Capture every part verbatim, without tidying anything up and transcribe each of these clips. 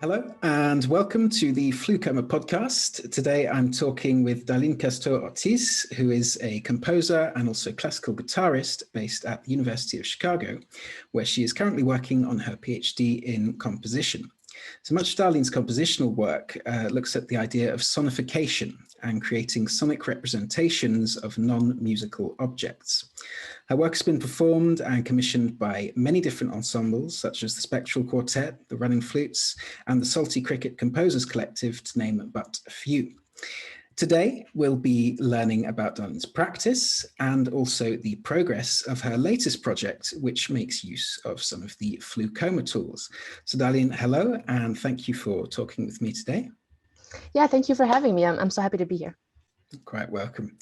Hello and welcome to the FluCoMa podcast. Today I'm talking with Darlene Castro Ortiz, who is a composer and also classical guitarist based at the University of Chicago, where she is currently working on her PhD in composition. So much of Darlene's compositional work uh, looks at the idea of sonification and creating sonic representations of non-musical objects. Her work has been performed and commissioned by many different ensembles, such as the Spectral Quartet, the Running Flutes, and the Salty Cricket Composers Collective, to name but a few. Today, we'll be learning about Darlene's practice and also the progress of her latest project, which makes use of some of the FluCoMa tools. So Darlene, hello, and thank you for talking with me today. Yeah, thank you for having me. I'm, I'm so happy to be here. Quite welcome.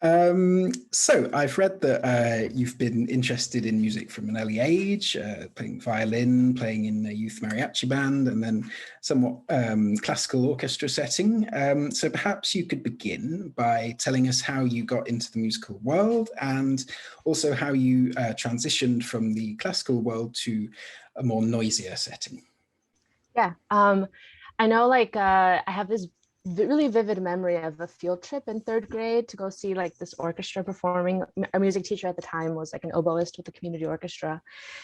Um, so I've read that uh, you've been interested in music from an early age, uh, playing violin, playing in a youth mariachi band, and then somewhat um, classical orchestra setting. Um, so perhaps you could begin by telling us how you got into the musical world and also how you uh, transitioned from the classical world to a more noisier setting. Yeah, um, I know like uh, I have this really vivid memory of a field trip in third grade to go see like this orchestra performing. Our music teacher at the time was like an oboist with the community orchestra,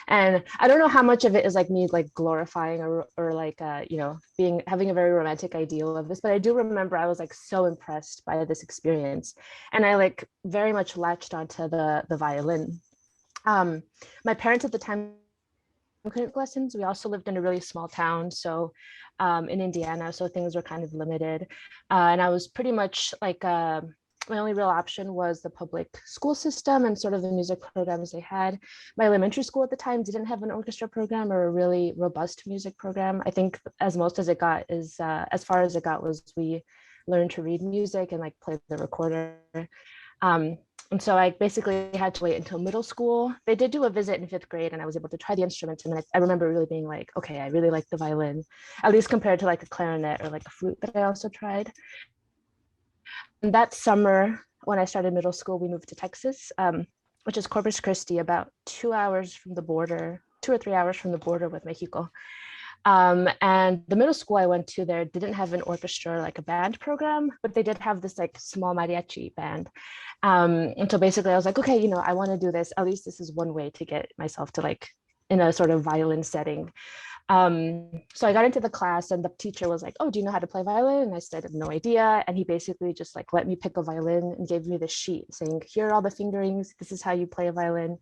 and I don't know how much of it is like me like glorifying or, or like uh you know being having a very romantic ideal of this, but I do remember I was like so impressed by this experience, and I like very much latched onto the the violin. Um my parents at the time couldn't lessons. We also lived in a really small town, so um, in Indiana, so things were kind of limited, uh, and I was pretty much like uh, my only real option was the public school system and sort of the music programs they had. My elementary school at the time didn't have an orchestra program or a really robust music program. I think as most as it got is uh, as far as it got was we learned to read music and like play the recorder. Um, And so I basically had to wait until middle school. They did do a visit in fifth grade and I was able to try the instruments. And then I, I remember really being like, okay, I really like the violin, at least compared to like a clarinet or like a flute that I also tried. And that summer, when I started middle school, we moved to Texas, um, which is Corpus Christi, about two hours from the border, two or three hours from the border with Mexico. Um, and the middle school I went to there didn't have an orchestra, like a band program, but they did have this like small mariachi band. Um, and so basically I was like, okay, you know, I want to do this. At least this is one way to get myself to like in a sort of violin setting. Um, so I got into the class and the teacher was like, oh, do you know how to play violin? And I said, I have no idea. And he basically just like let me pick a violin and gave me the sheet saying, here are all the fingerings. This is how you play a violin.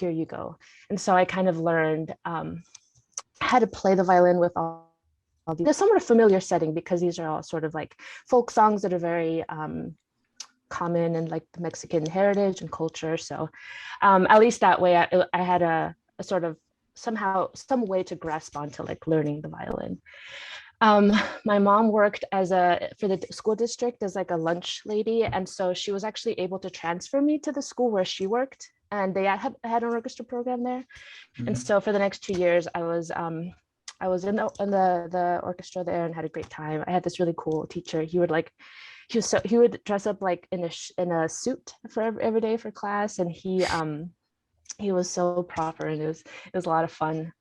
Here you go. And so I kind of learned, um, how to play the violin with all, all these. There's somewhat a familiar setting because these are all sort of like folk songs that are very um, common in like the Mexican heritage and culture. So um, at least that way I, I had a, a sort of somehow some way to grasp onto like learning the violin. Um, my mom worked as a for the school district as like a lunch lady. And so she was actually able to transfer me to the school where she worked. And they had, had an orchestra program there. Mm-hmm. And so for the next two years, I was um, I was in, the, in the, the orchestra there and had a great time. I had this really cool teacher. He would like, he was so he would dress up like in a in a suit for every, every day for class, and he um, he was so proper, and it was it was a lot of fun.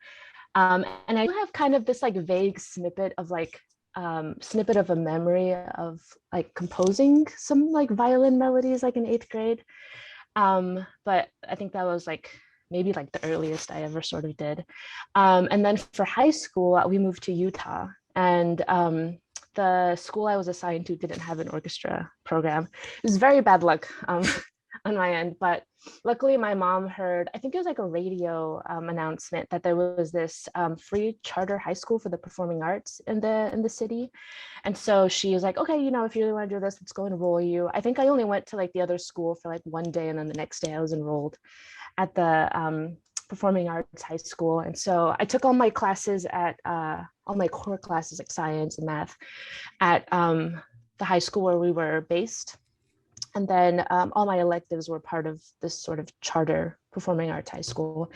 Um, and I have kind of this like vague snippet of like um, snippet of a memory of like composing some like violin melodies like in eighth grade. Um, but I think that was like maybe like the earliest I ever sort of did. Um, and then for high school, we moved to Utah, and um, the school I was assigned to didn't have an orchestra program. It was very bad luck um, on my end, but luckily my mom heard, I think it was like a radio um, announcement that there was this um, free charter high school for the performing arts in the in the city. And so she was like, okay, you know, if you really want to do this, let's go enroll you. I think I only went to like the other school for like one day, and then the next day I was enrolled at the um, performing arts high school. And so I took all my classes at, uh, all my core classes like science and math at um, the high school where we were based. And then um, all my electives were part of this sort of charter performing arts high school.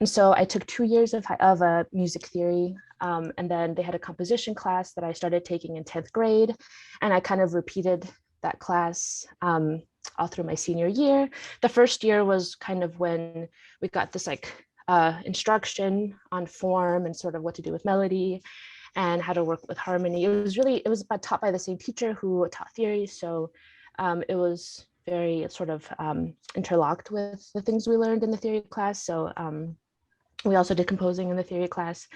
And so I took two years of, of uh, music theory. Um, and then they had a composition class that I started taking in tenth grade. And I kind of repeated that class um, all through my senior year. The first year was kind of when we got this like uh, instruction on form and sort of what to do with melody. and how to work with harmony. It was really, it was taught by the same teacher who taught theory. So um, it was very sort of um, interlocked with the things we learned in the theory class. So um, we also did composing in the theory class.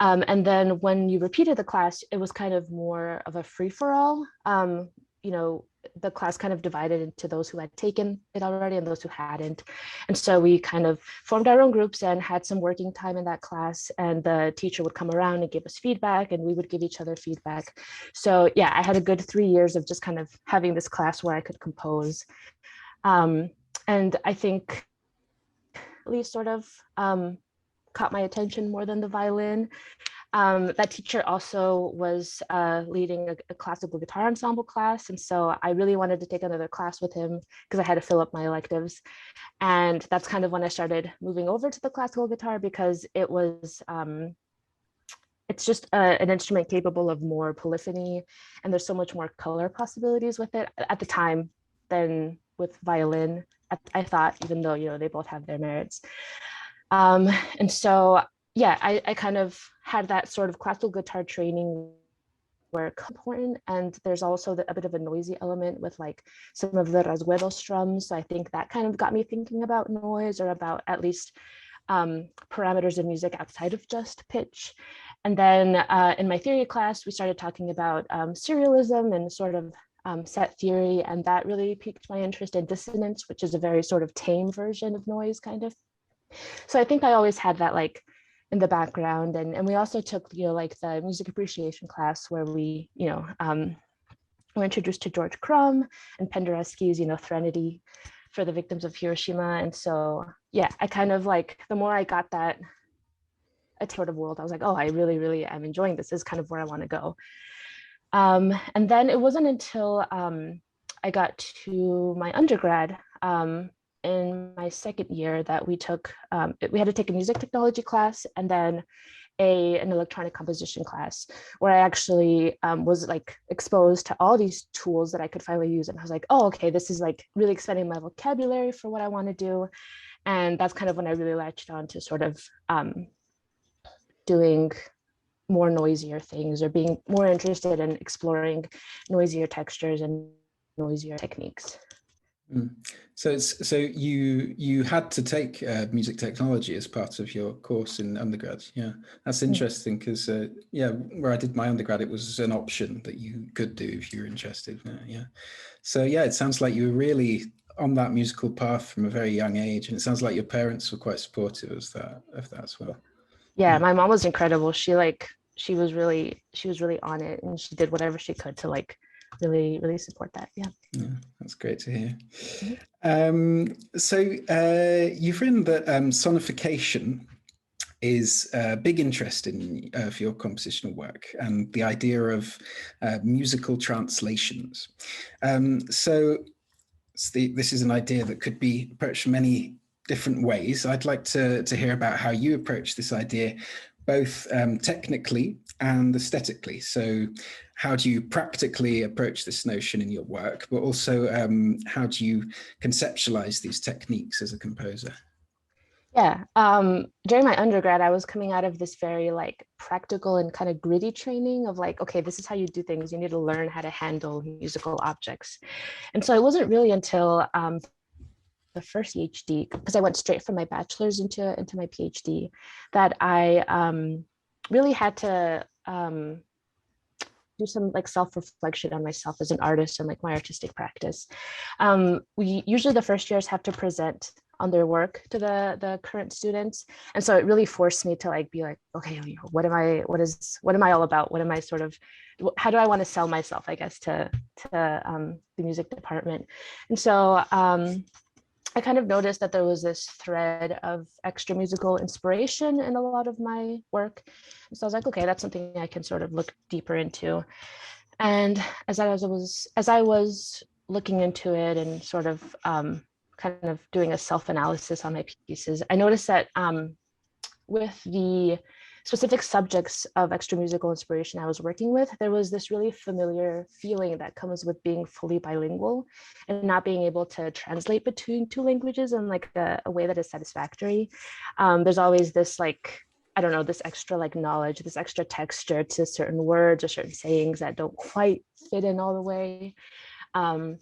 Um, and then when you repeated the class, it was kind of more of a free-for-all. Um, you know, the class kind of divided into those who had taken it already and those who hadn't. And so we kind of formed our own groups and had some working time in that class, and the teacher would come around and give us feedback, and we would give each other feedback. So yeah, I had a good three years of just kind of having this class where I could compose. Um, and I think at least sort of um, caught my attention more than the violin. Um, that teacher also was uh, leading a, a classical guitar ensemble class. And so I really wanted to take another class with him because I had to fill up my electives. And that's kind of when I started moving over to the classical guitar, because it was, um, it's just a, an instrument capable of more polyphony. And there's so much more color possibilities with it at the time than with violin, I thought, even though, you know, they both have their merits. Um, and so yeah, I, I kind of had that sort of classical guitar training where it's important, and there's also the, a bit of a noisy element with like some of the rasguedo strums. So I think that kind of got me thinking about noise, or about at least um, parameters of music outside of just pitch. And then uh, in my theory class, we started talking about um, serialism and sort of um, set theory, and that really piqued my interest in dissonance, which is a very sort of tame version of noise, kind of. So I think I always had that like in the background. And, and we also took, you know, like the music appreciation class where we, you know, um, were introduced to George Crumb and Penderecki's, you know, Threnody for the Victims of Hiroshima. And so, yeah, I kind of like, the more I got that sort of world, I was like, oh, I really, really am enjoying this. This is kind of where I want to go. Um, and then it wasn't until um, I got to my undergrad, um, in my second year, that we took, um, we had to take a music technology class and then a an electronic composition class, where I actually um, was like exposed to all these tools that I could finally use. And I was like, oh, okay, this is like really expanding my vocabulary for what I want to do. And that's kind of when I really latched on to sort of um, doing more noisier things, or being more interested in exploring noisier textures and noisier techniques. So it's so you you had to take uh, music technology as part of your course in undergrad. Yeah, that's interesting, because uh, yeah, where I did my undergrad, it was an option that you could do if you were interested. Yeah, so yeah, it sounds like you were really on that musical path from a very young age, and it sounds like your parents were quite supportive of that of that as well. Yeah, yeah. My mom was incredible. She like she was really she was really on it, and she did whatever she could to like really really support that. Yeah, yeah, that's great to hear. Um so uh you've written that um sonification is a big interest in uh, for your compositional work, and the idea of uh, musical translations. Um so the, this is an idea that could be approached many different ways. I'd like to to hear about how you approach this idea, both um, technically and aesthetically. So how do you practically approach this notion in your work, but also um, how do you conceptualize these techniques as a composer? Yeah, um, during my undergrad, I was coming out of this very like practical and kind of gritty training of like, okay, this is how you do things. You need to learn how to handle musical objects. And so it wasn't really until um, the first PhD, because I went straight from my bachelor's into into my PhD, that I um, really had to um, do some like self-reflection on myself as an artist and like my artistic practice. Um, we usually the first years have to present on their work to the the current students, and so it really forced me to like be like, okay, what am I? What is? What am I all about? What am I sort of? How do I want to sell myself? I guess to to um, the music department, and so. Um, I kind of noticed that there was this thread of extra musical inspiration in a lot of my work. And so I was like, okay, that's something I can sort of look deeper into. And as I was, as I was looking into it and sort of um, kind of doing a self-analysis on my pieces, I noticed that um, with the specific subjects of extra musical inspiration I was working with, there was this really familiar feeling that comes with being fully bilingual and not being able to translate between two languages in like a, a way that is satisfactory. Um, there's always this like I don't know, this extra like knowledge, this extra texture to certain words or certain sayings that don't quite fit in all the way. Um,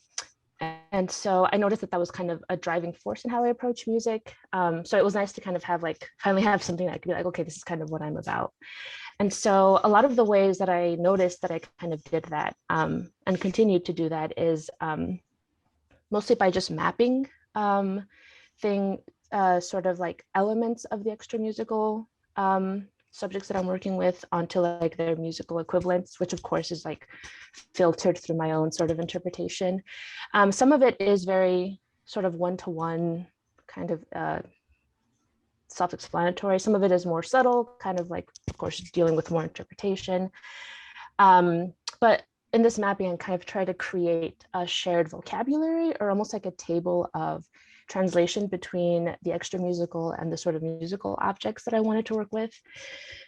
and so I noticed that that was kind of a driving force in how I approach music. Um, so it was nice to kind of have like, finally have something that I could be like, okay, this is kind of what I'm about. And so a lot of the ways that I noticed that I kind of did that um, and continued to do that is um, mostly by just mapping um, thing, uh, sort of like elements of the extra musical um, subjects that I'm working with onto like their musical equivalents, which of course is like filtered through my own sort of interpretation. Um, some of it is very sort of one-to-one kind of uh, self-explanatory. Some of it is more subtle, kind of like, of course, dealing with more interpretation. Um, but in this mapping, I kind of try to create a shared vocabulary or almost like a table of translation between the extra musical and the sort of musical objects that I wanted to work with.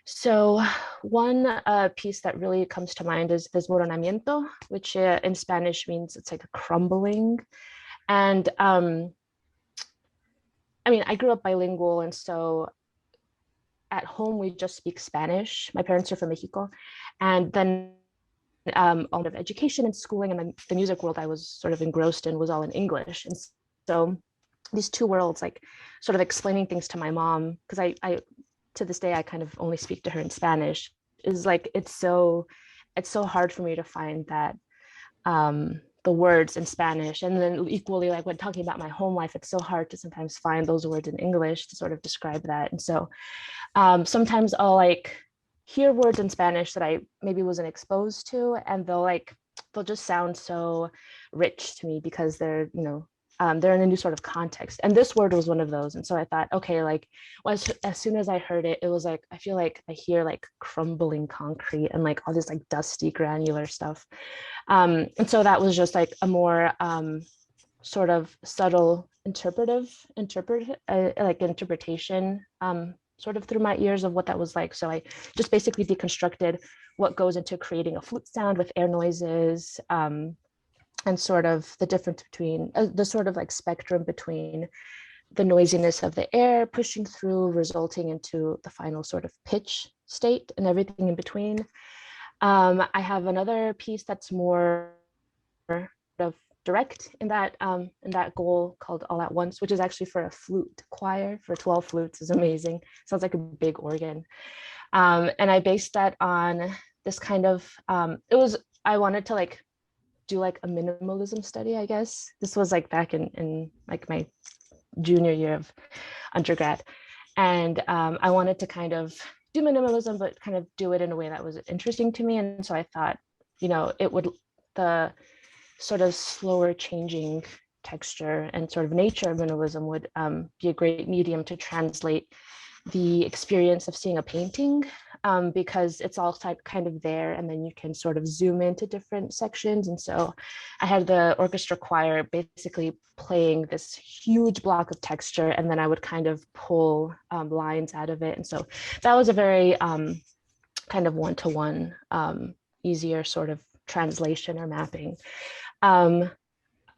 So one uh, piece that really comes to mind is Desmoronamiento, which uh, in Spanish means it's like a crumbling. And um, I mean, I grew up bilingual, and so at home we just speak Spanish. My parents are from Mexico, and then um, all of education and schooling and the music world I was sort of engrossed in was all in English, and so these two worlds, like sort of explaining things to my mom, because I, I, to this day, I kind of only speak to her in Spanish, is like, it's so, it's so hard for me to find that, um, the words in Spanish. And then equally, like when talking about my home life, it's so hard to sometimes find those words in English to sort of describe that. And so um, sometimes I'll like hear words in Spanish that I maybe wasn't exposed to, and they'll like, they'll just sound so rich to me because they're, you know, Um, they're in a new sort of context. And this word was one of those. And so I thought, okay, like well, as, as soon as I heard it, it was like, I feel like I hear like crumbling concrete and like all this like dusty granular stuff. Um, and so that was just like a more um, sort of subtle interpretive, interpret uh, like interpretation um, sort of through my ears of what that was like. So I just basically deconstructed what goes into creating a flute sound with air noises, um, and sort of the difference between uh, the sort of like spectrum between the noisiness of the air pushing through, resulting into the final sort of pitch state, and everything in between. Um, I have another piece that's more of direct in that um, in that goal called All at Once, which is actually for a flute choir for twelve flutes. Is amazing. Sounds like a big organ. Um, and I based that on this kind of, um, it was, I wanted to like, do like a minimalism study, I guess. This was like back in, in like my junior year of undergrad. And um, I wanted to kind of do minimalism, but kind of do it in a way that was interesting to me. And so I thought, you know, it would, the sort of slower changing texture and sort of nature of minimalism would um, be a great medium to translate the experience of seeing a painting, um, because it's all kind of there, and then you can sort of zoom into different sections. And so I had the orchestra choir basically playing this huge block of texture, and then I would kind of pull um, lines out of it. And so that was a very um, kind of one-to-one, um, easier sort of translation or mapping. Um,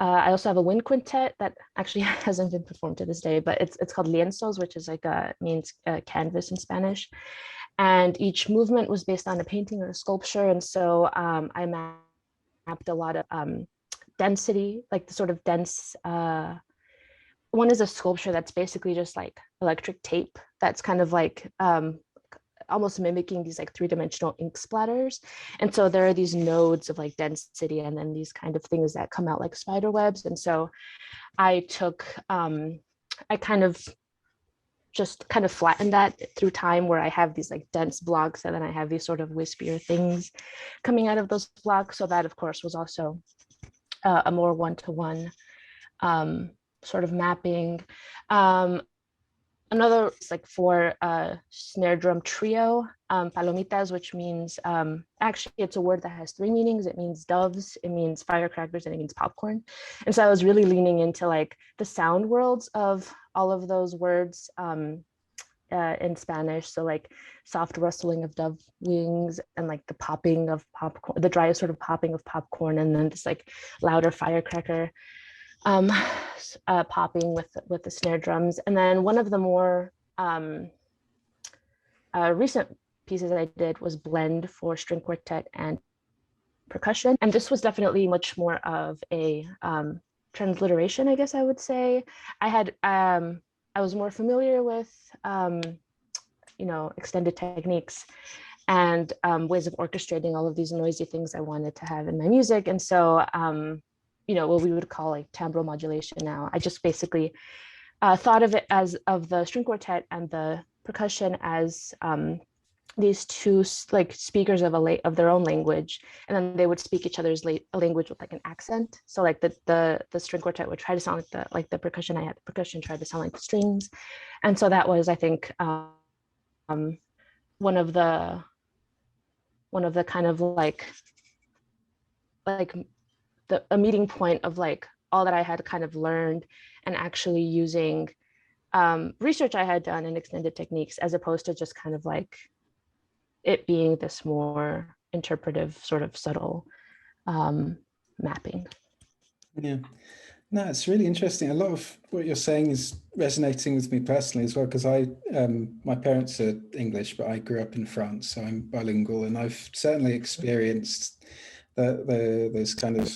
Uh, I also have a wind quintet that actually hasn't been performed to this day, but it's it's called lienzos, which is like a means a canvas in Spanish. And each movement was based on a painting or a sculpture. And so um, I mapped a lot of um, density, like the sort of dense. Uh, one is a sculpture that's basically just like electric tape. That's kind of like um, almost mimicking these like three-dimensional ink splatters. And so there are these nodes of like density, and then these kind of things that come out like spider webs. And so I took, um, I kind of just kind of flattened that through time, where I have these like dense blocks, and then I have these sort of wispier things coming out of those blocks. So that of course was also uh, a more one-to-one um, sort of mapping. Um, Another it's like for uh, snare drum trio, um, palomitas, which means um, actually it's a word that has three meanings. It means doves, it means firecrackers, and it means popcorn. And so I was really leaning into like the sound worlds of all of those words um, uh, in Spanish. So like soft rustling of dove wings, and like the popping of popcorn, the dry sort of popping of popcorn, and then this like louder firecracker Um, uh, popping with with the snare drums. And then one of the more um, uh, recent pieces I did was Blend for string quartet and percussion. And this was definitely much more of a um, transliteration, I guess I would say. I had, um, I was more familiar with, um, you know, extended techniques and um, ways of orchestrating all of these noisy things I wanted to have in my music. And so, um, you know, what we would call like timbral modulation now, I just basically uh, thought of it as of the string quartet and the percussion as um, these two like speakers of a la of their own language, and then they would speak each other's la language with like an accent. So like the the the string quartet would try to sound like the like the percussion. I had the percussion try to sound like the strings, and so that was, I think, um, one of the one of the kind of like like the a meeting point of like all that I had kind of learned and actually using um, research I had done in extended techniques, as opposed to just kind of like it being this more interpretive sort of subtle um, mapping. Yeah, no, it's really interesting. A lot of what you're saying is resonating with me personally as well, because I, um, my parents are English, but I grew up in France, so I'm bilingual, and I've certainly experienced the, the, those kind of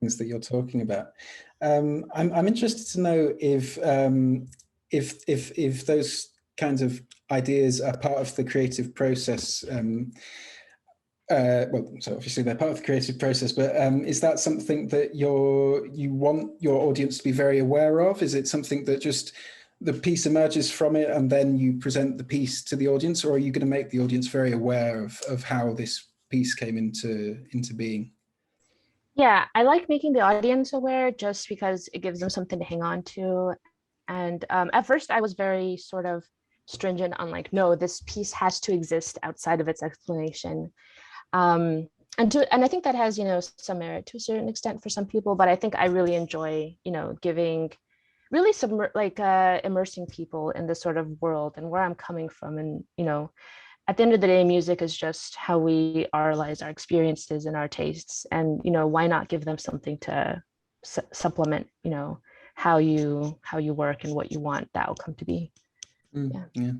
things that you're talking about. Um, I'm, I'm interested to know if, um, if, if, if those kinds of ideas are part of the creative process. Um, uh, well, so obviously they're part of the creative process, but um, is that something that you're, you want your audience to be very aware of? Is it something that just the piece emerges from it and then you present the piece to the audience, or are you going to make the audience very aware of, of how this piece came into, into being? Yeah, I like making the audience aware just because it gives them something to hang on to. And um, at first I was very sort of stringent on like, no, this piece has to exist outside of its explanation. Um, and to, and I think that has, you know, some merit to a certain extent for some people, but I think I really enjoy, you know, giving really some like uh, immersing people in this sort of world and where I'm coming from. And, you know, at the end of the day, music is just how we our lives, our experiences and our tastes. And, you know, why not give them something to su supplement, you know, how you, how you work and what you want the outcome to be. Yeah. Yeah.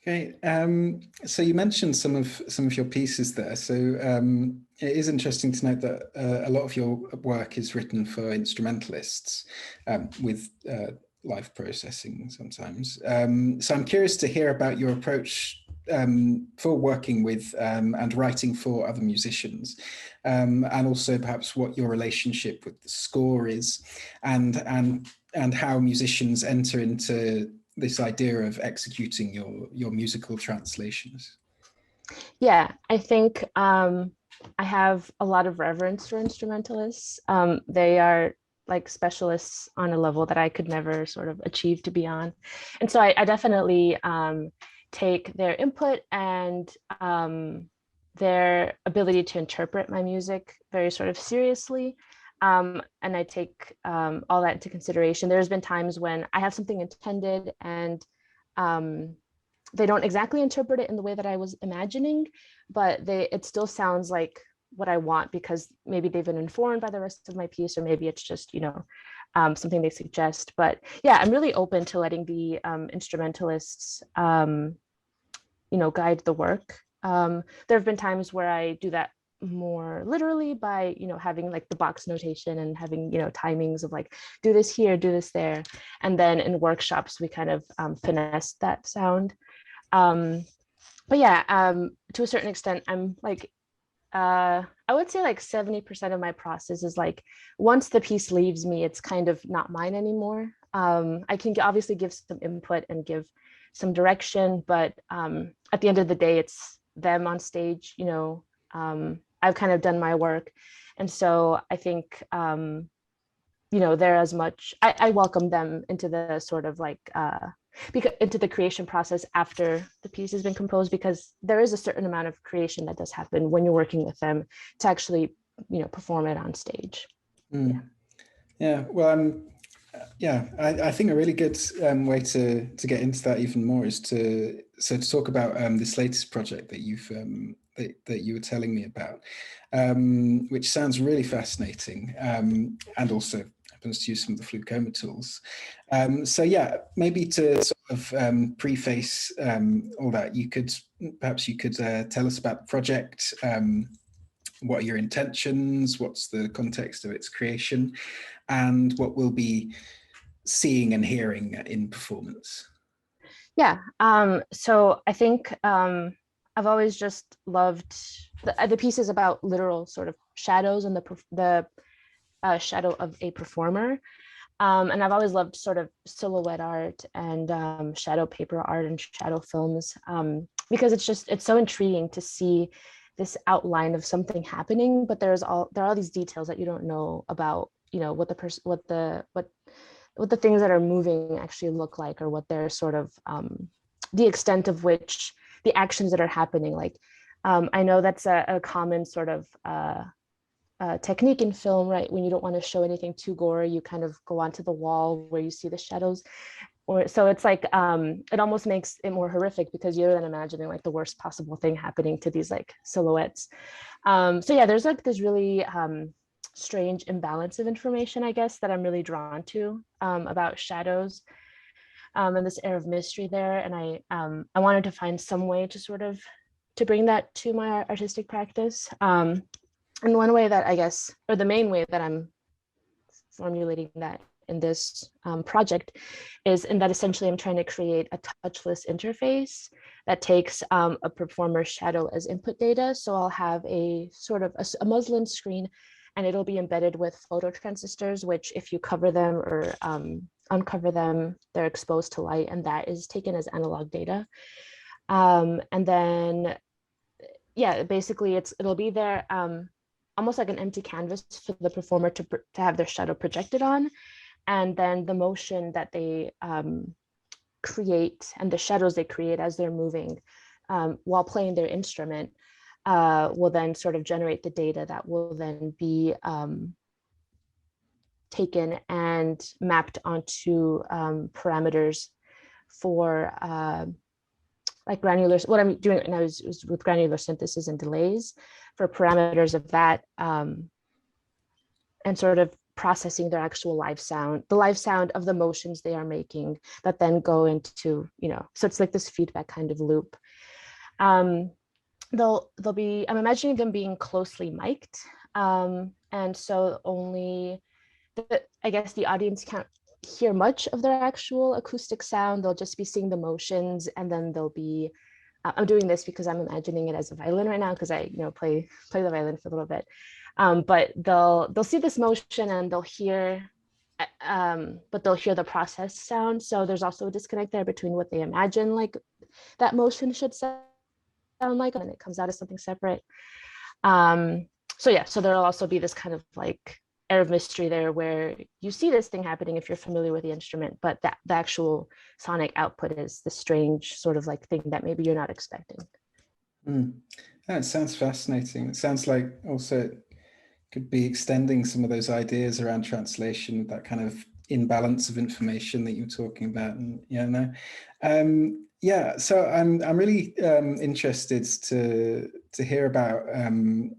Okay. Um, so you mentioned some of some of your pieces there. So um, it is interesting to note that uh, a lot of your work is written for instrumentalists um, with uh, live processing sometimes. Um, so I'm curious to hear about your approach um, for working with um, and writing for other musicians, um, and also perhaps what your relationship with the score is, and and and how musicians enter into this idea of executing your, your musical translations. Yeah, I think um, I have a lot of reverence for instrumentalists. Um, they are like specialists on a level that I could never sort of achieve to be on. And so I, I definitely um, take their input and um, their ability to interpret my music very sort of seriously. Um, and I take um, all that into consideration. There's been times when I have something intended and um, they don't exactly interpret it in the way that I was imagining, but they, it still sounds like what I want, because maybe they've been informed by the rest of my piece, or maybe it's just, you know, um, something they suggest. But yeah, I'm really open to letting the um, instrumentalists, um, you know, guide the work. Um, there have been times where I do that more literally by, you know, having like the box notation and having, you know, timings of like, do this here, do this there. And then in workshops, we kind of um, finesse that sound. Um, but yeah, um, to a certain extent, I'm like, uh, I would say like seventy percent of my process is like, once the piece leaves me, it's kind of not mine anymore. Um, I can obviously give some input and give some direction, but um, at the end of the day, it's them on stage, you know. Um, I've kind of done my work. And so I think, um, you know, they're as much, I, I welcome them into the sort of like, uh, because into the creation process after the piece has been composed, because there is a certain amount of creation that does happen when you're working with them to actually, you know, perform it on stage. Mm. Yeah. Yeah. Well, um, yeah, I, I think a really good um, way to, to get into that even more is to, so to talk about um, this latest project that you've, um, That, that you were telling me about, um, which sounds really fascinating, um, and also happens to use some of the FluCoMa tools. Um, so yeah, maybe to sort of um, preface um, all that, you could perhaps you could uh, tell us about the project. Um, what are your intentions? What's the context of its creation, and what we'll be seeing and hearing in performance? Yeah. Um, so I think um, I've always just loved the, the pieces about literal sort of shadows and the the uh, shadow of a performer. Um, and I've always loved sort of silhouette art and um, shadow paper art and shadow films, um, because it's just, it's so intriguing to see this outline of something happening, but there's all, there are all these details that you don't know about, you know, what the person, what the, what, what the things that are moving actually look like, or what they're sort of, um, the extent of which the actions that are happening. Like, um, I know that's a, a common sort of uh, uh, technique in film, right? When you don't want to show anything too gory, you kind of go onto the wall where you see the shadows. Or, so it's like, um, it almost makes it more horrific, because you're then imagining like the worst possible thing happening to these like silhouettes. Um, so yeah, there's like this really um, strange imbalance of information, I guess, that I'm really drawn to um, about shadows um, and this air of mystery there. And I, um, I wanted to find some way to sort of, to bring that to my artistic practice. Um, and one way that I guess, or the main way that I'm formulating that in this um, project is in that essentially I'm trying to create a touchless interface that takes um, a performer's shadow as input data. So I'll have a sort of a, a muslin screen, and it'll be embedded with photo transistors, which if you cover them or um, uncover them, they're exposed to light, and that is taken as analog data. Um, and then, yeah, basically it's it'll be there um, almost like an empty canvas for the performer to, to have their shadow projected on. And then the motion that they um, create and the shadows they create as they're moving um, while playing their instrument uh, will then sort of generate the data that will then be um, taken and mapped onto um, parameters for uh, like granular, what I'm doing right now is, is with granular synthesis and delays for parameters of that um, and sort of processing their actual live sound, the live sound of the motions they are making that then go into, you know, so it's like this feedback kind of loop. Um, they'll, they'll be, I'm imagining them being closely mic'd. Um, and so only, the, I guess the audience can't hear much of their actual acoustic sound. They'll just be seeing the motions, and then they'll be, uh, I'm doing this because I'm imagining it as a violin right now, because I, you know, play, play the violin for a little bit. Um, but they'll they'll see this motion and they'll hear, um, but they'll hear the processed sound. So there's also a disconnect there between what they imagine like that motion should sound like, and it comes out as something separate. Um, so yeah, so there'll also be this kind of like air of mystery there, where you see this thing happening if you're familiar with the instrument, but that the actual sonic output is the strange sort of like thing that maybe you're not expecting. Mm. That sounds fascinating. It sounds like also could be extending some of those ideas around translation, that kind of imbalance of information that you're talking about, and you know, um, yeah. So I'm I'm really um, interested to to hear about um,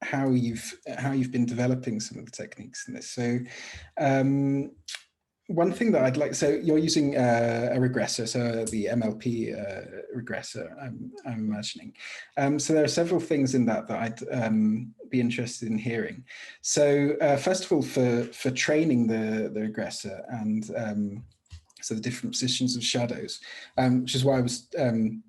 how you've how you've been developing some of the techniques in this. So um, one thing that I'd like, so you're using uh, a regressor, so the M L P uh, regressor, I'm, I'm imagining. Um, so there are several things in that that I'd um, be interested in hearing. So uh, first of all, for, for training the, the regressor and um, so the different positions of shadows, um, which is why I was um,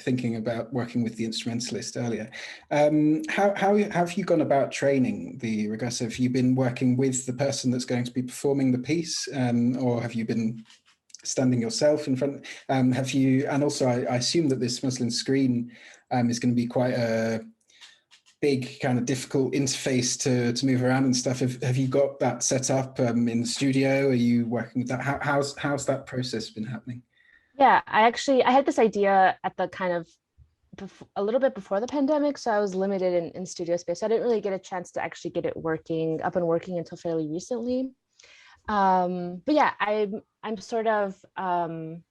thinking about working with the instrumentalist earlier. Um, how, how have you gone about training the regressor? Have you been working with the person that's going to be performing the piece, um, or have you been standing yourself in front? Um, have you, and also I, I assume that this muslin screen um, is going to be quite a big kind of difficult interface to, to move around and stuff. Have, have you got that set up um, in the studio? Are you working with that? How, how's, how's that process been happening? Yeah, I actually, I had this idea at the kind of, before, a little bit before the pandemic, so I was limited in, in studio space. So I didn't really get a chance to actually get it working, up and working until fairly recently. Um, but yeah, I, I'm sort of, um,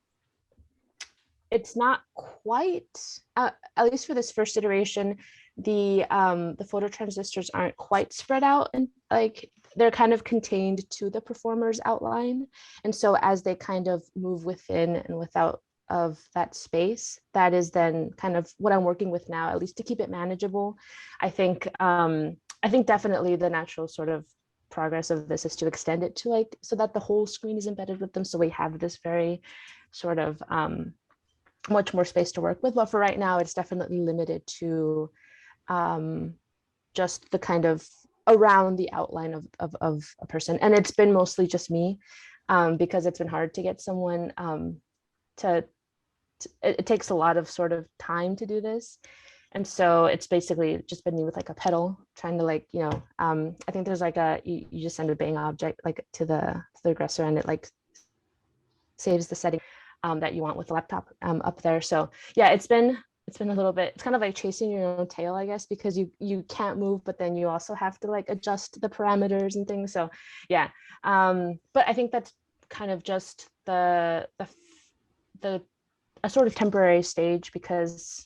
it's not quite, uh, at least for this first iteration, the um, the photo transistors aren't quite spread out, and like they're kind of contained to the performer's outline. And so as they kind of move within and without of that space, that is then kind of what I'm working with now, at least to keep it manageable. I think, um, I think definitely the natural sort of progress of this is to extend it to like, so that the whole screen is embedded with them. So we have this very sort of um, much more space to work with. But for right now, it's definitely limited to um, just the kind of around the outline of, of, of a person. And it's been mostly just me um, because it's been hard to get someone um, to, to, it takes a lot of sort of time to do this. And so it's basically just been me with like a pedal trying to like, you know, um, I think there's like a, you, you just send a bang object like to the, to the aggressor and it like saves the setting um, that you want with the laptop um, up there. So yeah, it's been, it's been a little bit, it's kind of like chasing your own tail, I guess, because you, you can't move, but then you also have to like adjust the parameters and things. So yeah, um, but I think that's kind of just the, the, the a sort of temporary stage because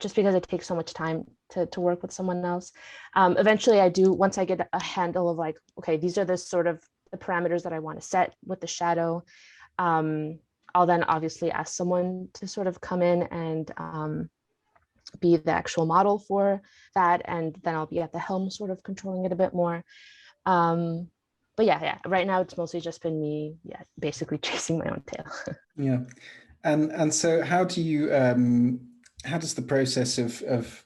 just because it takes so much time to, to work with someone else. Um, eventually I do, once I get a handle of like, okay, these are the sort of the parameters that I want to set with the shadow. Um, I'll then obviously ask someone to sort of come in and um, be the actual model for that. And then I'll be at the helm sort of controlling it a bit more. Um, but yeah, yeah, right now it's mostly just been me yeah, basically chasing my own tail. Yeah, and and so how do you, um... how does the process of, of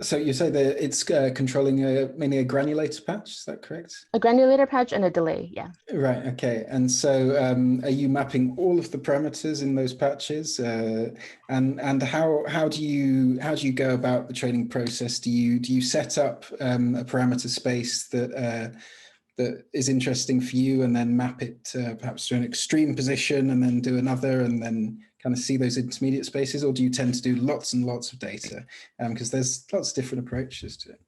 so you say that it's uh, controlling a, mainly a granulator patch, is that correct? A granulator patch and a delay, yeah. Right, okay. And so um, are you mapping all of the parameters in those patches? Uh, and and how how do you how do you go about the training process? Do you do you set up um, a parameter space that uh, that is interesting for you and then map it uh, perhaps to an extreme position and then do another and then kind of see those intermediate spaces, or do you tend to do lots and lots of data? Because um, there's lots of different approaches to it.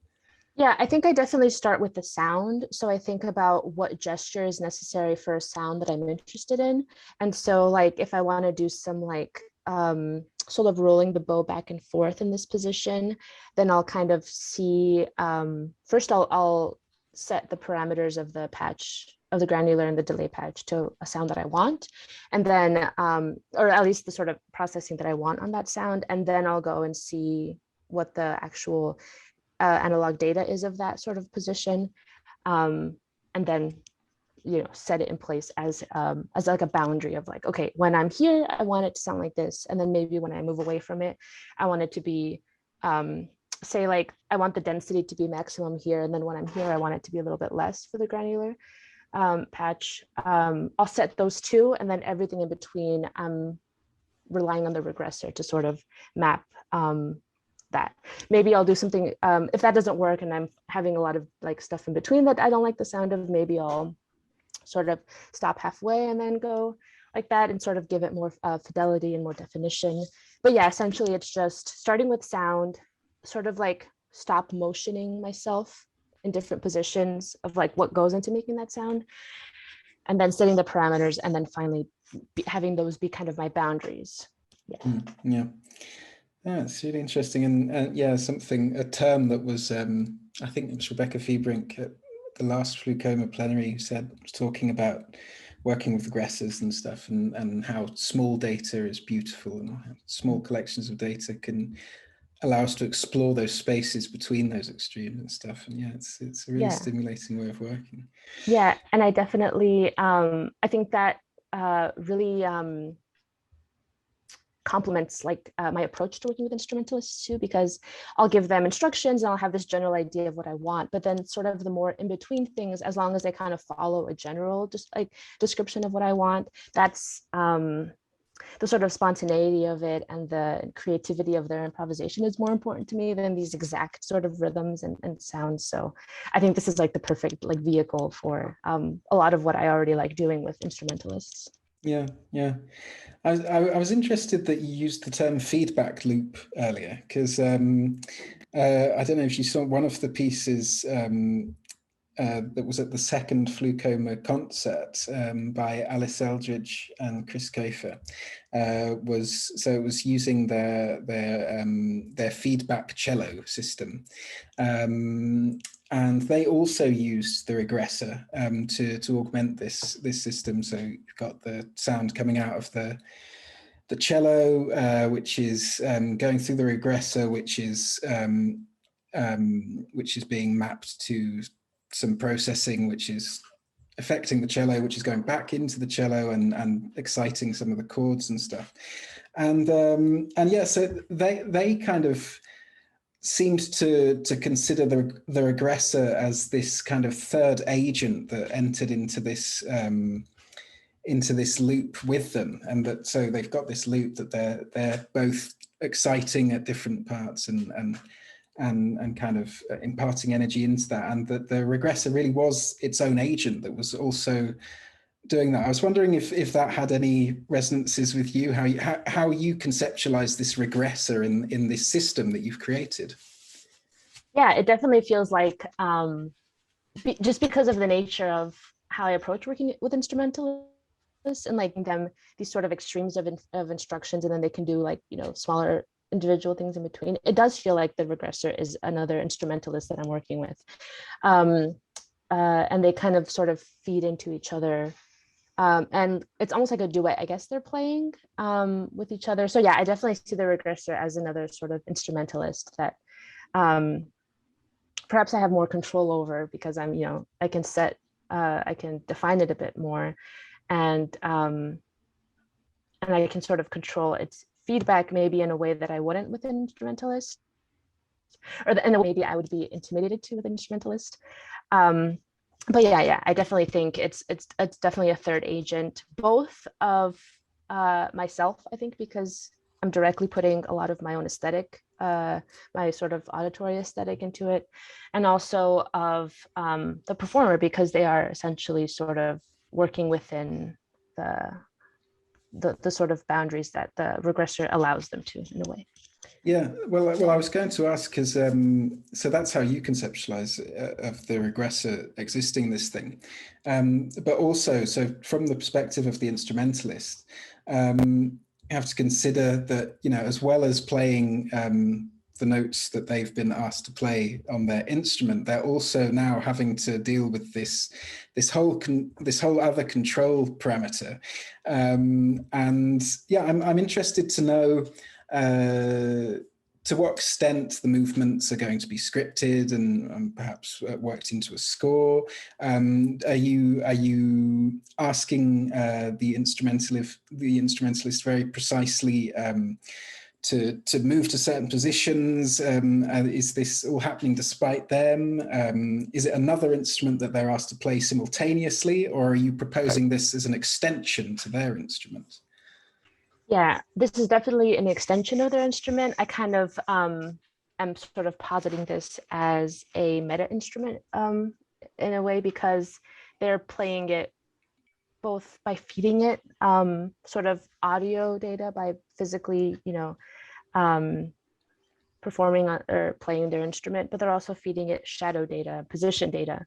Yeah, I think I definitely start with the sound. So I think about what gesture is necessary for a sound that I'm interested in. And so like, if I want to do some like um, sort of rolling the bow back and forth in this position, then I'll kind of see, um, first I'll, I'll set the parameters of the patch of the granular and the delay patch to a sound that I want. And then, um, or at least the sort of processing that I want on that sound. And then I'll go and see what the actual uh, analog data is of that sort of position. Um, and then, you know, set it in place as, um, as like a boundary of like, okay, when I'm here, I want it to sound like this. And then maybe when I move away from it, I want it to be, um, say like, I want the density to be maximum here. And then when I'm here, I want it to be a little bit less for the granular. Um, patch. Um, I'll set those two, and then everything in between, I'm relying on the regressor to sort of map um, that. Maybe I'll do something, um, if that doesn't work and I'm having a lot of like stuff in between that I don't like the sound of, maybe I'll sort of stop halfway and then go like that and sort of give it more uh, fidelity and more definition. But yeah, essentially it's just starting with sound, sort of like stop motioning myself in different positions of like what goes into making that sound, and then setting the parameters, and then finally be, having those be kind of my boundaries. Yeah, mm, yeah, yeah. It's really interesting, and uh, yeah, something a term that was um, I think it was Rebecca Fiebrink at the last FluCoMa plenary said, talking about working with regressors and stuff, and and how small data is beautiful, and how small collections of data can allow us to explore those spaces between those extremes and stuff. And yeah, it's it's a really yeah. stimulating way of working. Yeah, and I definitely, um, I think that uh, really um, complements like uh, my approach to working with instrumentalists too, because I'll give them instructions and I'll have this general idea of what I want, but then sort of the more in between things, as long as they kind of follow a general just like description of what I want, that's, um, the sort of spontaneity of it and the creativity of their improvisation is more important to me than these exact sort of rhythms and, and sounds. So I think this is like the perfect like vehicle for um, a lot of what I already like doing with instrumentalists. Yeah, yeah. I, I, I was interested that you used the term feedback loop earlier, because um, uh, I don't know if you saw one of the pieces um, Uh, that was at the second FluCoMa concert um, by Alice Eldridge and Chris Kafer. Uh, was so it was using their their um, their feedback cello system, um, And they also used the regressor um, to, to augment this, this system. So you've got the sound coming out of the, the cello, uh, which is um, going through the regressor, which is, um, um, which is being mapped to some processing, which is affecting the cello, which is going back into the cello and, and exciting some of the chords and stuff. And, um, and yeah, so they, they kind of seemed to, to consider the, the regressor as this kind of third agent that entered into this, um, into this loop with them. And that, so they've got this loop that they're, they're both exciting at different parts and, and, and, and kind of imparting energy into that. And that the regressor really was its own agent that was also doing that. I was wondering if, if that had any resonances with you, how you, how, how you conceptualize this regressor in, in this system that you've created. Yeah, it definitely feels like, um, be, just because of the nature of how I approach working with instrumentalists and like them, these sort of extremes of, in, of instructions, and then they can do like, you know, smaller individual things in between. It does feel like the regressor is another instrumentalist that I'm working with. Um, uh, and they kind of sort of feed into each other. Um, and it's almost like a duet, I guess they're playing um, with each other. So yeah, I definitely see the regressor as another sort of instrumentalist that um, perhaps I have more control over because I'm, you know, I can set, uh, I can define it a bit more, and um, and I can sort of control its feedback maybe in a way that I wouldn't with an instrumentalist, or in a way maybe I would be intimidated to with an instrumentalist. Um, But yeah, yeah, I definitely think it's it's it's definitely a third agent, both of uh, myself, I think, because I'm directly putting a lot of my own aesthetic, uh, my sort of auditory aesthetic into it, and also of um, the performer, because they are essentially sort of working within the, the the sort of boundaries that the regressor allows them to, in a way. Yeah, well, well, I was going to ask because um, so that's how you conceptualize uh, of the regressor existing this thing, um, but also so from the perspective of the instrumentalist, um, you have to consider that, you know, as well as playing um, the notes that they've been asked to play on their instrument, they're also now having to deal with this this whole con- this whole other control parameter, um, and yeah, I'm I'm interested to know. Uh, to what extent the movements are going to be scripted and, and perhaps worked into a score? Um, are you are you asking uh, the instrumentalist the instrumentalist very precisely um, to to move to certain positions? Um, is this all happening despite them? Um, is it another instrument that they're asked to play simultaneously, or are you proposing this as an extension to their instrument? Yeah, this is definitely an extension of their instrument. I kind of um, am sort of positing this as a meta instrument um, in a way, because they're playing it both by feeding it um, sort of audio data, by physically, you know, um, performing on, or playing their instrument, but they're also feeding it shadow data, position data.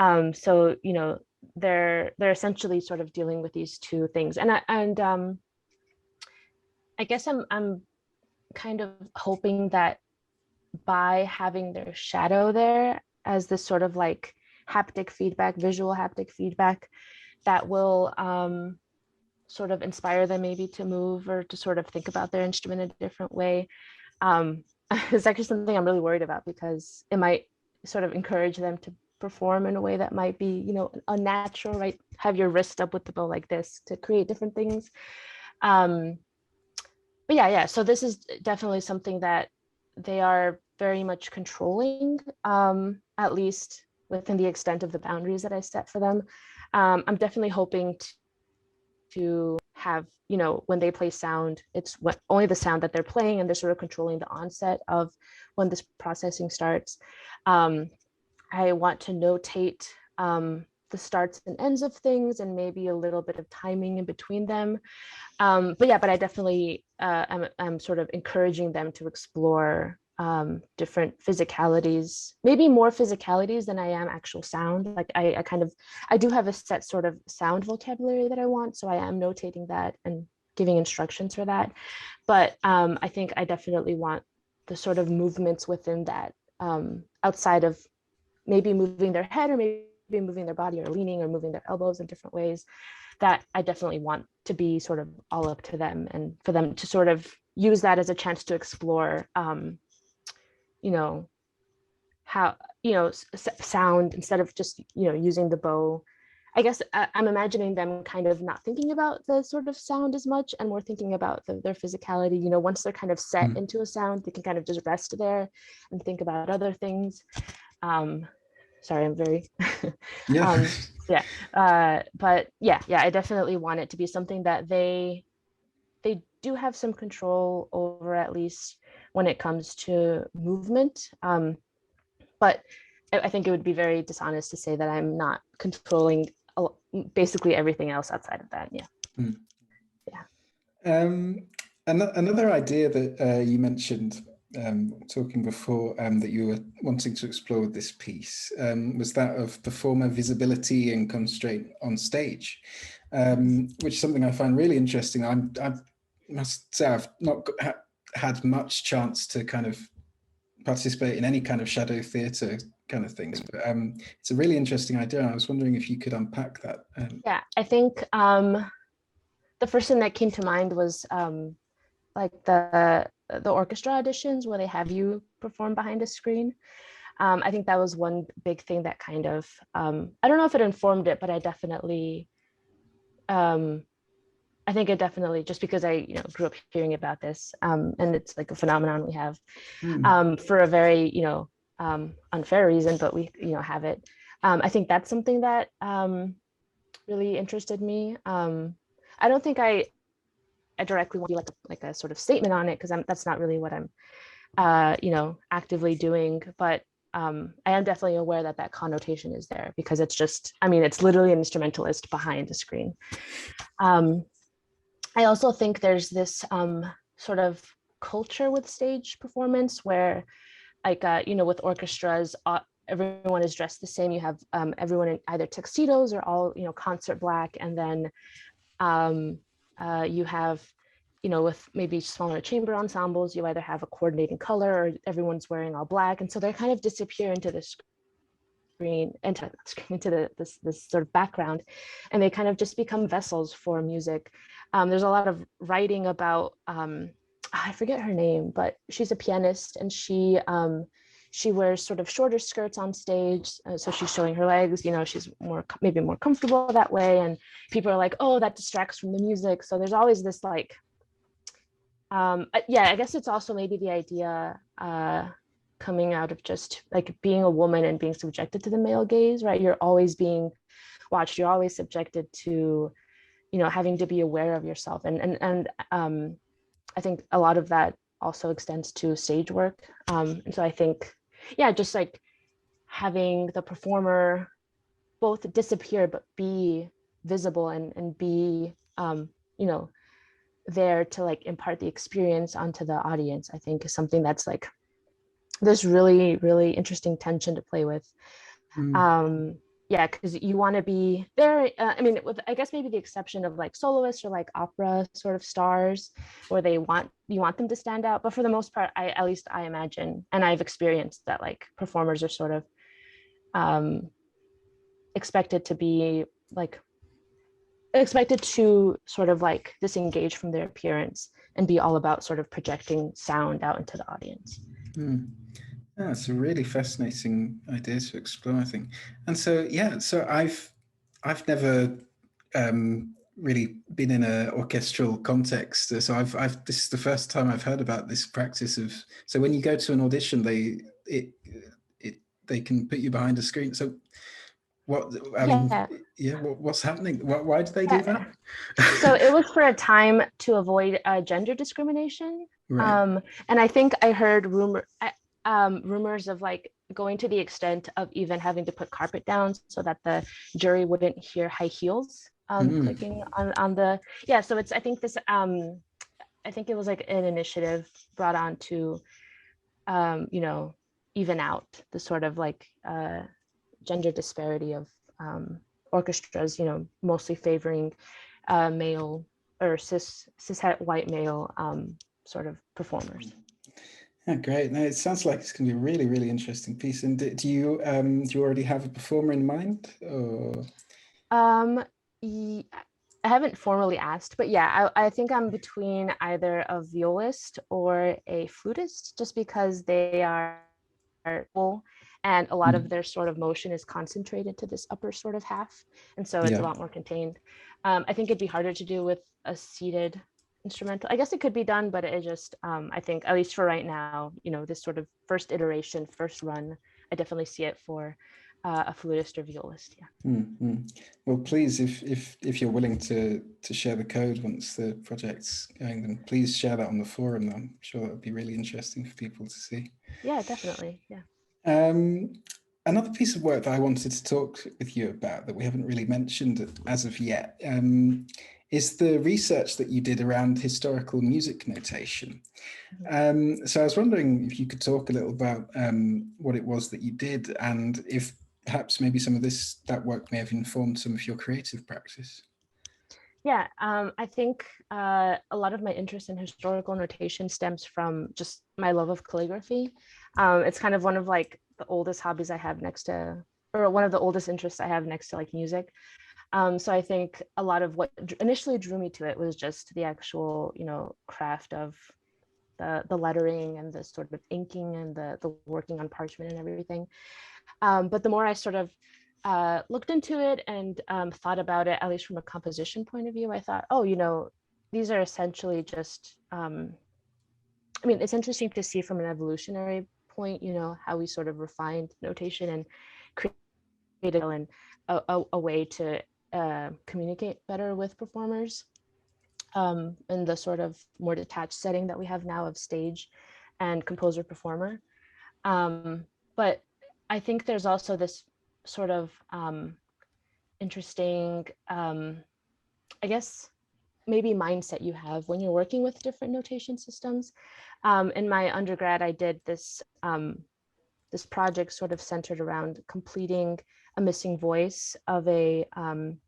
Um, so, you know, they're they're essentially sort of dealing with these two things, and I, and um, I guess I'm I'm kind of hoping that by having their shadow there as this sort of like haptic feedback, visual haptic feedback, that will um, sort of inspire them maybe to move or to sort of think about their instrument in a different way. Um, it's actually something I'm really worried about, because it might sort of encourage them to perform in a way that might be, you know, unnatural, right? Have your wrist up with the bow like this to create different things. Um, But yeah, yeah. So this is definitely something that they are very much controlling, um, at least within the extent of the boundaries that I set for them. Um, I'm definitely hoping to, to have, you know, when they play sound, it's what only the sound that they're playing, and they're sort of controlling the onset of when this processing starts. Um, I want to notate um, the starts and ends of things, and maybe a little bit of timing in between them. Um, but yeah, but I definitely uh, I'm, I'm sort of encouraging them to explore um, different physicalities, maybe more physicalities than I am actual sound. Like I, I kind of, I do have a set sort of sound vocabulary that I want, so I am notating that and giving instructions for that. But um, I think I definitely want the sort of movements within that um, outside of maybe moving their head or maybe moving their body or leaning or moving their elbows in different ways, that I definitely want to be sort of all up to them and for them to sort of use that as a chance to explore, um, you know, how, you know, s sound instead of just, you know, using the bow. I guess I, I'm imagining them kind of not thinking about the sort of sound as much and more thinking about the, their physicality. You know, once they're kind of set mm. into a sound, they can kind of just rest there and think about other things. Um, sorry, I'm very, yeah. um, yeah. Uh, but yeah, yeah, I definitely want it to be something that they, they do have some control over, at least when it comes to movement. Um, but I, I think it would be very dishonest to say that I'm not controlling basically everything else outside of that. Yeah. Mm. Yeah. Um, an another idea that uh, you mentioned um, talking before um, that you were wanting to explore with this piece um, was that of performer visibility and constraint on stage, um, which is something I find really interesting. I'm, I must say I've not ha had much chance to kind of participate in any kind of shadow theatre kind of things, but um, it's a really interesting idea. I was wondering if you could unpack that. Um, yeah, I think um, the first thing that came to mind was um, like the the orchestra auditions where they have you perform behind a screen. Um, I think that was one big thing that kind of, um, I don't know if it informed it, but I definitely, um, I think it definitely, just because I you know grew up hearing about this, um, and it's like a phenomenon we have mm. um, for a very, you know, um, unfair reason, but we you know have it. Um, I think that's something that um, really interested me. Um, I don't think I, I directly want to do like a, like a sort of statement on it because I'm that's not really what I'm, uh, you know, actively doing. But um, I am definitely aware that that connotation is there because it's just, I mean, it's literally an instrumentalist behind a screen. Um, I also think there's this um, sort of culture with stage performance where, like, uh, you know, with orchestras, uh, everyone is dressed the same. You have um, everyone in either tuxedos or all, you know, concert black. And then um, uh, you have, you know, with maybe smaller chamber ensembles, you either have a coordinating color or everyone's wearing all black. And so they kind of disappear into the screen, into, into the, this, this sort of background, and they kind of just become vessels for music. Um, there's a lot of writing about, um, I forget her name, but she's a pianist and she um, she wears sort of shorter skirts on stage. Uh, so she's showing her legs, you know, she's more maybe more comfortable that way. And people are like, oh, that distracts from the music. So there's always this like, um, yeah, I guess it's also maybe the idea uh, coming out of just like being a woman and being subjected to the male gaze, right? You're always being watched. You're always subjected to, you know, having to be aware of yourself. And, and, and, um, I think a lot of that also extends to stage work. Um, and so I think, yeah, just like having the performer both disappear, but be visible and, and be, um, you know, there to like impart the experience onto the audience, I think is something that's like, this really, really interesting tension to play with. Mm. Um, yeah, because you want to be there. Uh, I mean, with I guess maybe the exception of like soloists or like opera sort of stars, where they want you want them to stand out. But for the most part, I at least I imagine, and I've experienced that like performers are sort of um, expected to be like expected to sort of like disengage from their appearance and be all about sort of projecting sound out into the audience. Mm. Yeah, it's a really fascinating idea to explore, I think. And so, yeah, so I've I've never um, really been in an orchestral context. So I've I've this is the first time I've heard about this practice of. So when you go to an audition, they it it they can put you behind a screen. So what? I mean, yeah. yeah what, what's happening? Why, why do they yeah. do that? So it was for a time to avoid uh, gender discrimination. Right. Um, and I think I heard rumor. I, Um, rumors of like going to the extent of even having to put carpet down so that the jury wouldn't hear high heels um, mm. clicking on, on the, yeah. So it's, I think this, um, I think it was like an initiative brought on to, um, you know, even out the sort of like uh, gender disparity of um, orchestras, you know, mostly favoring uh, male or cis, cis white male um, sort of performers. Yeah, great. Now it sounds like it's going to be a really, really interesting piece. And do, do you um, do you already have a performer in mind? Or? Um, I haven't formally asked, but yeah, I, I think I'm between either a violist or a flutist, just because they are full, and a lot mm-hmm. of their sort of motion is concentrated to this upper sort of half, and so it's yeah. a lot more contained. Um, I think it'd be harder to do with a seated instrumental. I guess it could be done, but it just, um, I think, at least for right now, you know, this sort of first iteration, first run, I definitely see it for uh, a flutist or violist. Yeah. Mm-hmm. Well, please, if if if you're willing to to share the code once the project's going, then please share that on the forum. I'm sure that would be really interesting for people to see. Yeah, definitely. Yeah. Um, Another piece of work that I wanted to talk with you about that we haven't really mentioned as of yet um, is the research that you did around historical music notation. Um, so I was wondering if you could talk a little about um, what it was that you did, and if perhaps maybe some of this, that work may have informed some of your creative practice. Yeah, um, I think uh, a lot of my interest in historical notation stems from just my love of calligraphy. Um, it's kind of one of like the oldest hobbies I have next to, or one of the oldest interests I have next to like music. Um, so I think a lot of what initially drew me to it was just the actual, you know, craft of the, the lettering and the sort of inking and the, the working on parchment and everything. Um, but the more I sort of Uh, looked into it and um, thought about it, at least from a composition point of view, I thought, oh, you know, these are essentially just, um, I mean, it's interesting to see from an evolutionary point, you know, how we sort of refined notation and created and a, a, a way to uh, communicate better with performers um, in the sort of more detached setting that we have now of stage and composer-performer. Um, but I think there's also this sort of um, interesting, um, I guess, maybe mindset you have when you're working with different notation systems. Um, in my undergrad, I did this, um, this project sort of centered around completing a missing voice of a, um,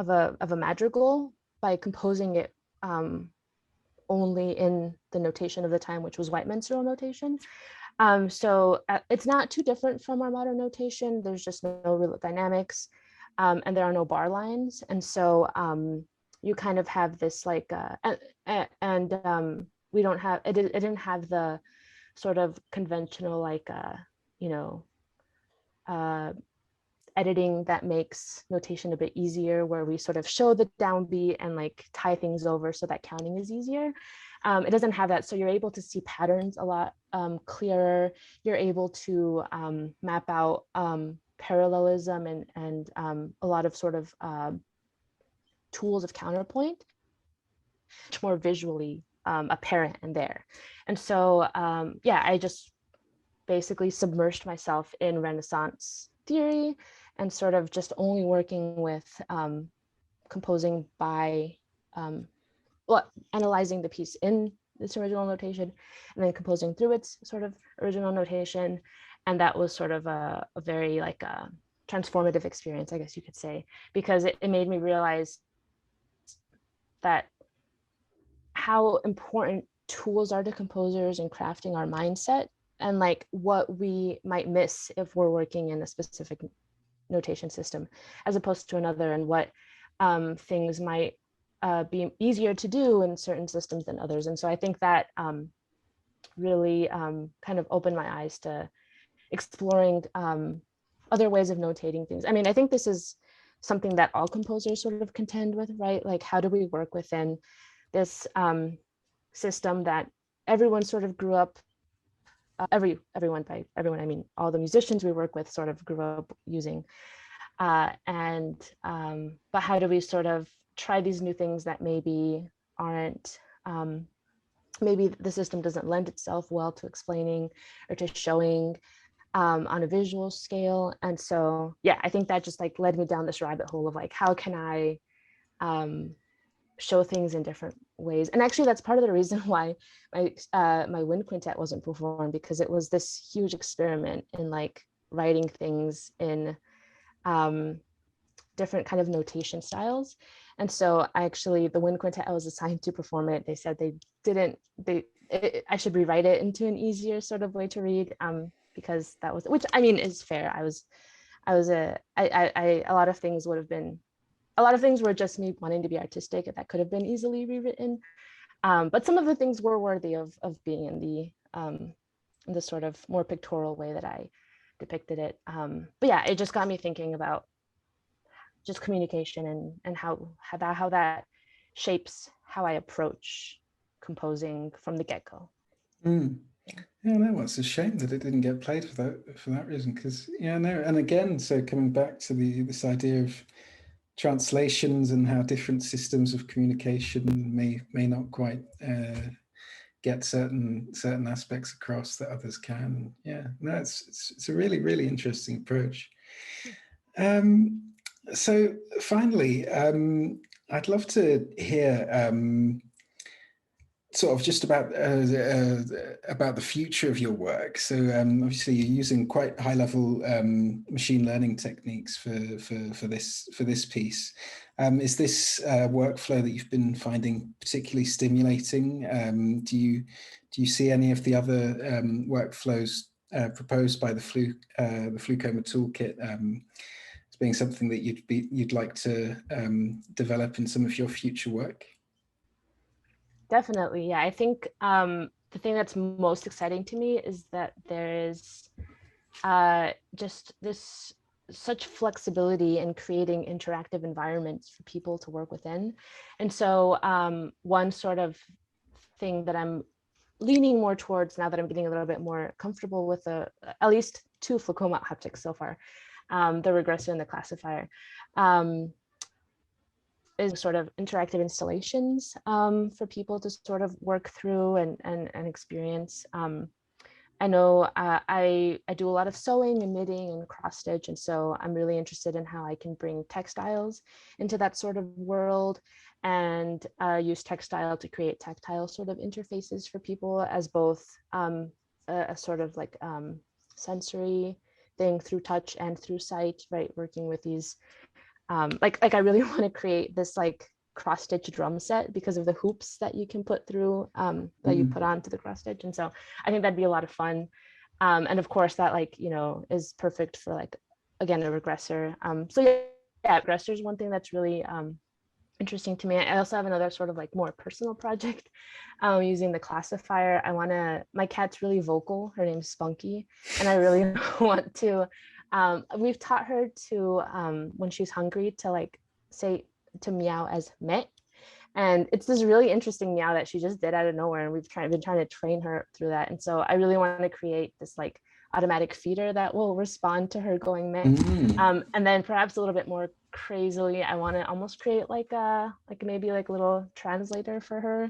of a, of a madrigal by composing it um, only in the notation of the time, which was white menstrual notation. Um, so uh, it's not too different from our modern notation. There's just no real dynamics um, and there are no bar lines. And so um, you kind of have this like, uh, and, and um, we don't have, it, it didn't have the sort of conventional like, uh, you know, uh, editing that makes notation a bit easier, where we sort of show the downbeat and like tie things over so that counting is easier. Um, it doesn't have that. So you're able to see patterns a lot um, clearer. You're able to um, map out um, parallelism and, and um, a lot of sort of uh, tools of counterpoint, much more visually um, apparent in there. And so, um, yeah, I just basically submerged myself in Renaissance theory and sort of just only working with um, composing by, um, well, analyzing the piece in its original notation and then composing through its sort of original notation. And that was sort of a, a very like a transformative experience, I guess you could say, because it, it made me realize that how important tools are to composers in crafting our mindset, and like what we might miss if we're working in a specific notation system as opposed to another, and what um, things might uh, be easier to do in certain systems than others. And so I think that um, really um, kind of opened my eyes to exploring um, other ways of notating things. I mean, I think this is something that all composers sort of contend with, right? Like, how do we work within this um, system that everyone sort of grew up Uh, every everyone by everyone I mean all the musicians we work with sort of grew up using, uh, and um, but how do we sort of try these new things that maybe aren't um, maybe the system doesn't lend itself well to explaining or to showing um, on a visual scale. And so yeah, I think that just like led me down this rabbit hole of like, how can I um, show things in different ways. And actually that's part of the reason why my uh, my wind quintet wasn't performed, because it was this huge experiment in like writing things in um, different kind of notation styles. And so I actually, the wind quintet I was assigned to perform it, they said they didn't, they it, I should rewrite it into an easier sort of way to read, um, because that was, which I mean is fair. I was, I was a, I, I, I, a lot of things would have been, a lot of things were just me wanting to be artistic that could have been easily rewritten. Um, but some of the things were worthy of of being in the um, in the sort of more pictorial way that I depicted it. Um, but yeah, it just got me thinking about just communication and and how how that, how that shapes how I approach composing from the get-go. Mm. Yeah, no, it's a shame that it didn't get played for that for that reason. Because yeah, no, and again, so coming back to the this idea of translations and how different systems of communication may may not quite uh, get certain certain aspects across that others can. Yeah, no, it's it's, it's a really really interesting approach. Um, so finally, um, I'd love to hear um, sort of just about uh, uh, about the future of your work. So um, obviously you're using quite high level um, machine learning techniques for, for for this for this piece. Um, is this uh, workflow that you've been finding particularly stimulating? Um, do you do you see any of the other um, workflows uh, proposed by the Flu uh, the FluCoMa toolkit um, as being something that you'd be you'd like to um, develop in some of your future work? Definitely, yeah. I think um, the thing that's most exciting to me is that there is uh, just this such flexibility in creating interactive environments for people to work within. And so um, one sort of thing that I'm leaning more towards now that I'm getting a little bit more comfortable with the, at least two FluCoMa haptics so far, um, the regressor and the classifier, Um, is sort of interactive installations um, for people to sort of work through and and, and experience. Um, I know uh, I, I do a lot of sewing and knitting and cross stitch, and so I'm really interested in how I can bring textiles into that sort of world and uh, use textile to create tactile sort of interfaces for people as both um, a, a sort of like um, sensory thing through touch and through sight, right? Working with these Um, like, like I really want to create this like cross-stitch drum set because of the hoops that you can put through, um, that mm. you put onto the cross-stitch. And so I think that'd be a lot of fun. Um, and of course that like, you know, is perfect for like, again, a regressor. Um, so yeah, yeah, regressor is one thing that's really um, interesting to me. I also have another sort of like more personal project um, using the classifier. I want to, my cat's really vocal, her name's Spunky, and I really want to Um, we've taught her to, um, when she's hungry, to like say, to meow as meh. And it's this really interesting meow that she just did out of nowhere. And we've tried, been trying to train her through that. And so I really want to create this like automatic feeder that will respond to her going meh. Mm-hmm. Um, and then perhaps a little bit more crazily, I want to almost create like a, like maybe like a little translator for her,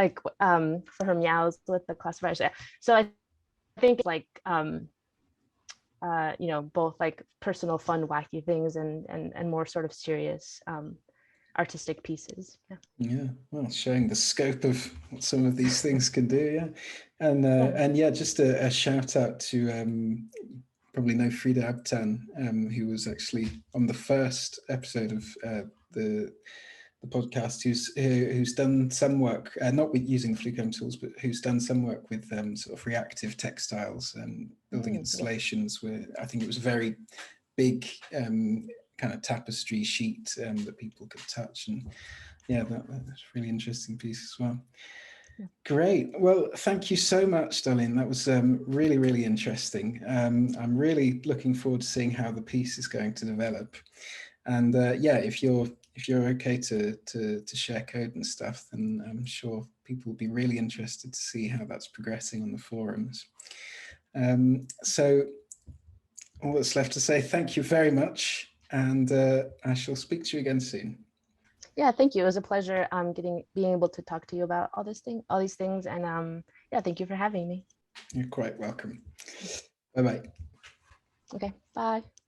like um, for her meows with the classifiers. So I think like, um, Uh, you know, both like personal, fun, wacky things, and and and more sort of serious um, artistic pieces. Yeah. Yeah. Well, showing the scope of what some of these things can do. Yeah. And uh, yeah. and yeah, just a, a shout out to um, you probably know Frida Abtan, um, who was actually on the first episode of uh, the the podcast. Who's who, who's done some work, uh, not with using FluCoMa tools, but who's done some work with um, sort of reactive textiles and building installations where I think it was a very big um, kind of tapestry sheet um, that people could touch. And yeah, that, that's a really interesting piece as well. Yeah. Great. Well, thank you so much, Darlene. That was um, really, really interesting. Um, I'm really looking forward to seeing how the piece is going to develop. And uh, yeah, if you're if you're okay to, to, to share code and stuff, then I'm sure people will be really interested to see how that's progressing on the forums. Um, so all that's left to say, thank you very much, and uh, I shall speak to you again soon. Yeah, thank you. It was a pleasure um, getting being able to talk to you about all this thing, all these things, and um, yeah, thank you for having me. You're quite welcome. Bye bye. Okay, bye.